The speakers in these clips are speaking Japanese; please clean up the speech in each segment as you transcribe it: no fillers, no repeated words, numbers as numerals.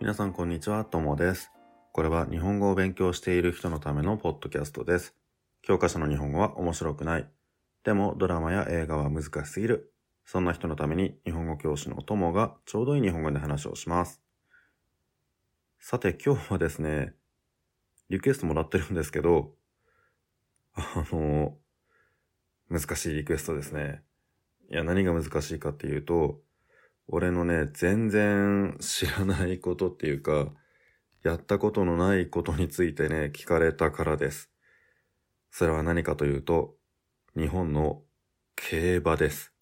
皆さんこんにちは、ともです。これは日本語を勉強している人のためのポッドキャストです。教科書の日本語は面白くない、でもドラマや映画は難しすぎる、そんな人のために日本語教師のともがちょうどいい日本語で話をします。さて今日はですね、リクエストもらってるんですけど、難しいリクエストですね。いや、何が難しいかっていうと、俺のね、全然知らないことっていうか、やったことのないことについてね、聞かれたからです。それは何かというと、日本の競馬です。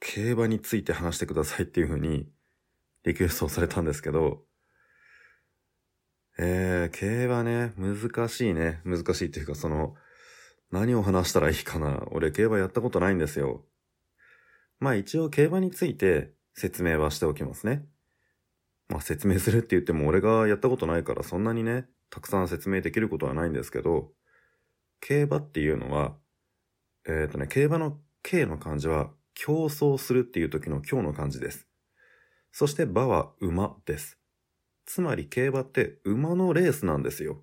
競馬について話してくださいっていうふうにリクエストをされたんですけど、競馬ね、難しいね。難しいっていうか、何を話したらいいかな。俺、競馬やったことないんですよ。まあ一応競馬について説明はしておきますね。まあ説明するって言っても俺がやったことないからそんなにね、たくさん説明できることはないんですけど、競馬っていうのは、競馬の競の漢字は競争するっていう時の競の漢字です。そして馬は馬です。つまり競馬って馬のレースなんですよ。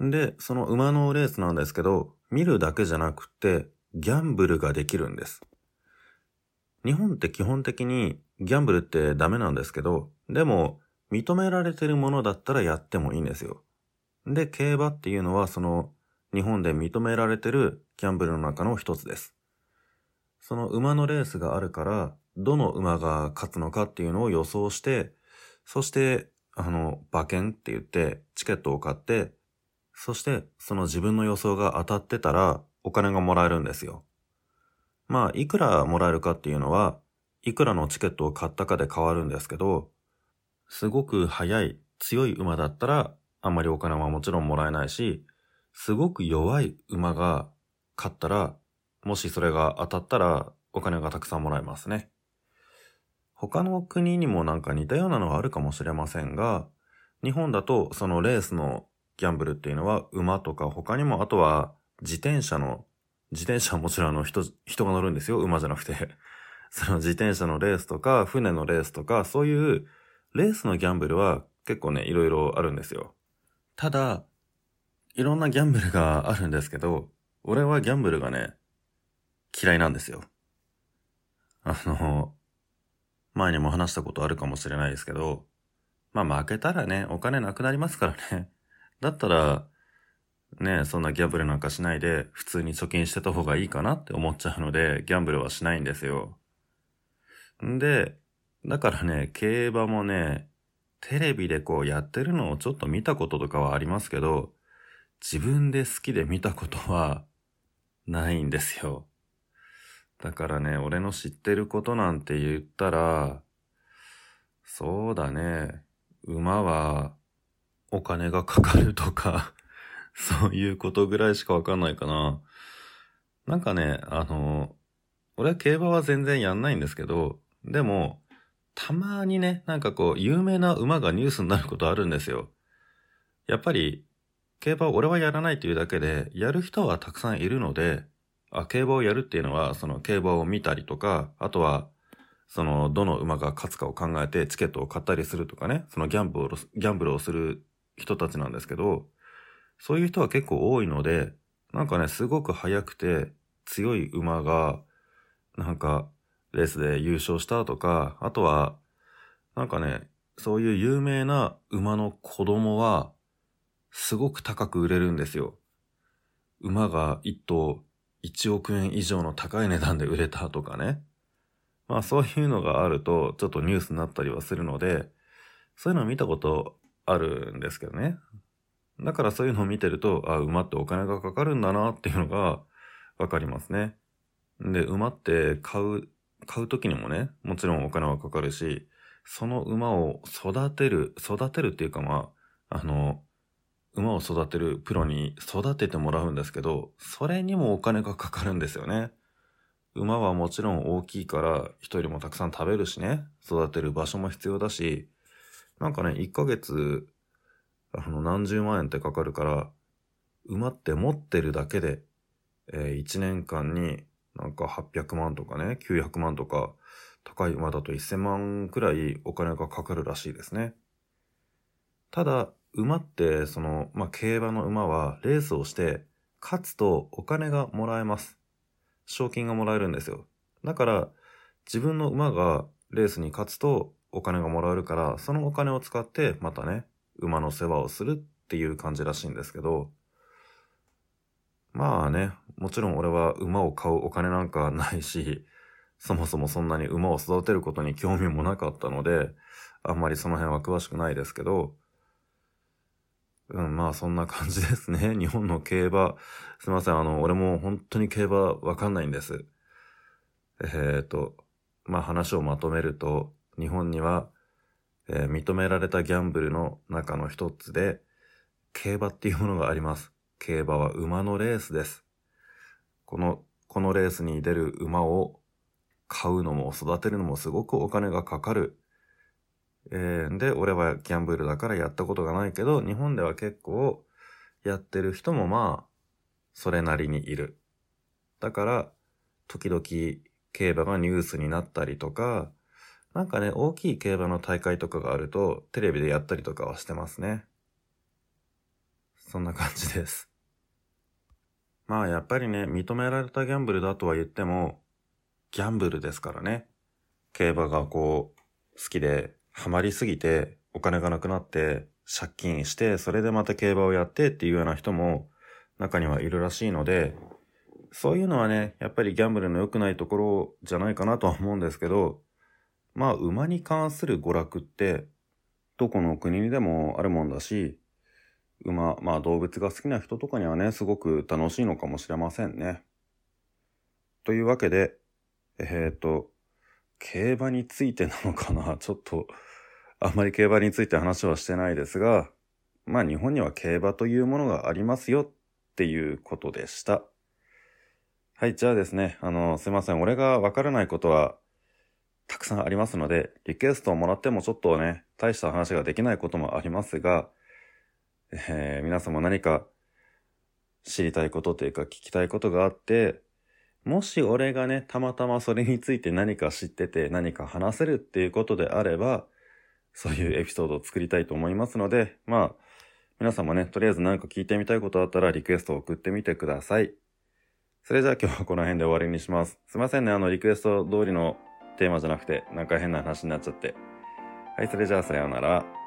で、その馬のレースなんですけど、見るだけじゃなくてギャンブルができるんです。日本って基本的にギャンブルってダメなんですけど、でも認められてるものだったらやってもいいんですよ。で、競馬っていうのは日本で認められてるギャンブルの中の一つです。その馬のレースがあるから、どの馬が勝つのかっていうのを予想して、そして、馬券って言ってチケットを買って、そしてその自分の予想が当たってたらお金がもらえるんですよ。まあ、いくらもらえるかっていうのは、いくらのチケットを買ったかで変わるんですけど、すごく速い、強い馬だったら、あんまりお金はもちろんもらえないし、すごく弱い馬が勝ったら、もしそれが当たったら、お金がたくさんもらえますね。他の国にもなんか似たようなのはあるかもしれませんが、日本だとそのレースのギャンブルっていうのは、馬とか他にも、あとは自転車はもちろん人が乗るんですよ。馬じゃなくて。その自転車のレースとか、船のレースとか、そういうレースのギャンブルは結構ね、いろいろあるんですよ。ただ、いろんなギャンブルがあるんですけど、俺はギャンブルがね、嫌いなんですよ。前にも話したことあるかもしれないですけど、まあ負けたらね、お金なくなりますからね。だったら、ねえ、そんなギャンブルなんかしないで普通に貯金してた方がいいかなって思っちゃうので、ギャンブルはしないんですよ。で、だからね、競馬もね、テレビでやってるのをちょっと見たこととかはありますけど、自分で好きで見たことはないんですよ。だからね、俺の知ってることなんて言ったら、そうだね、馬はお金がかかるとか、そういうことぐらいしかわかんないかな。なんかね、俺は競馬は全然やんないんですけど、でも、たまにね、有名な馬がニュースになることあるんですよ。やっぱり、競馬を俺はやらないというだけで、やる人はたくさんいるので、競馬をやるっていうのは、競馬を見たりとか、あとは、どの馬が勝つかを考えてチケットを買ったりするとかね、ギャンブルをする人たちなんですけど、そういう人は結構多いので、すごく速くて強い馬が、レースで優勝したとか、あとは、そういう有名な馬の子供は、すごく高く売れるんですよ。馬が1頭1億円以上の高い値段で売れたとかね。まあそういうのがあると、ちょっとニュースになったりはするので、そういうのを見たことあるんですけどね。だからそういうのを見てると、馬ってお金がかかるんだなっていうのがわかりますね。で、馬って買う時にもね、もちろんお金はかかるし、その馬を育てるっていうか、馬を育てるプロに育ててもらうんですけど、それにもお金がかかるんですよね。馬はもちろん大きいから人よりもたくさん食べるしね、育てる場所も必要だし、1ヶ月、何十万円ってかかるから、馬って持ってるだけで、1年間に800万とかね、900万とか、高い馬だと1000万くらいお金がかかるらしいですね。ただ馬って競馬の馬はレースをして勝つとお金がもらえます。賞金がもらえるんですよ。だから自分の馬がレースに勝つとお金がもらえるから、そのお金を使ってまたね馬の世話をするっていう感じらしいんですけど、まあね、もちろん俺は馬を買うお金なんかないし、そもそもそんなに馬を育てることに興味もなかったので、あんまりその辺は詳しくないですけど、まあそんな感じですね。日本の競馬、すいません、俺も本当に競馬わかんないんです。話をまとめると、日本には、認められたギャンブルの中の一つで、競馬っていうものがあります。競馬は馬のレースです。このレースに出る馬を買うのも育てるのもすごくお金がかかる。で、俺はギャンブルだからやったことがないけど、日本では結構やってる人もまあ、それなりにいる。だから、時々競馬がニュースになったりとか、なんかね、大きい競馬の大会とかがあると、テレビでやったりとかはしてますね。そんな感じです。まあやっぱりね、認められたギャンブルだとは言っても、ギャンブルですからね。競馬が好きで、ハマりすぎて、お金がなくなって、借金して、それでまた競馬をやってっていうような人も中にはいるらしいので、そういうのはね、やっぱりギャンブルの良くないところじゃないかなとは思うんですけど、まあ馬に関する娯楽って、どこの国にでもあるもんだし、まあ動物が好きな人とかにはね、すごく楽しいのかもしれませんね。というわけで、競馬についてなのかな？ちょっと、あまり競馬について話はしてないですが、まあ日本には競馬というものがありますよっていうことでした。はい、じゃあですね、すいません、俺がわからないことはたくさんありますので、リクエストをもらってもちょっとね、大した話ができないこともありますが、皆様何か知りたいことというか聞きたいことがあって、もし俺がね、たまたまそれについて何か知ってて何か話せるっていうことであれば、そういうエピソードを作りたいと思いますので、まあ、皆さんもね、とりあえず何か聞いてみたいことあったらリクエストを送ってみてください。それじゃあ今日はこの辺で終わりにします。すいませんね、リクエスト通りのテーマじゃなくて、なんか変な話になっちゃって。はい、それじゃあさようなら。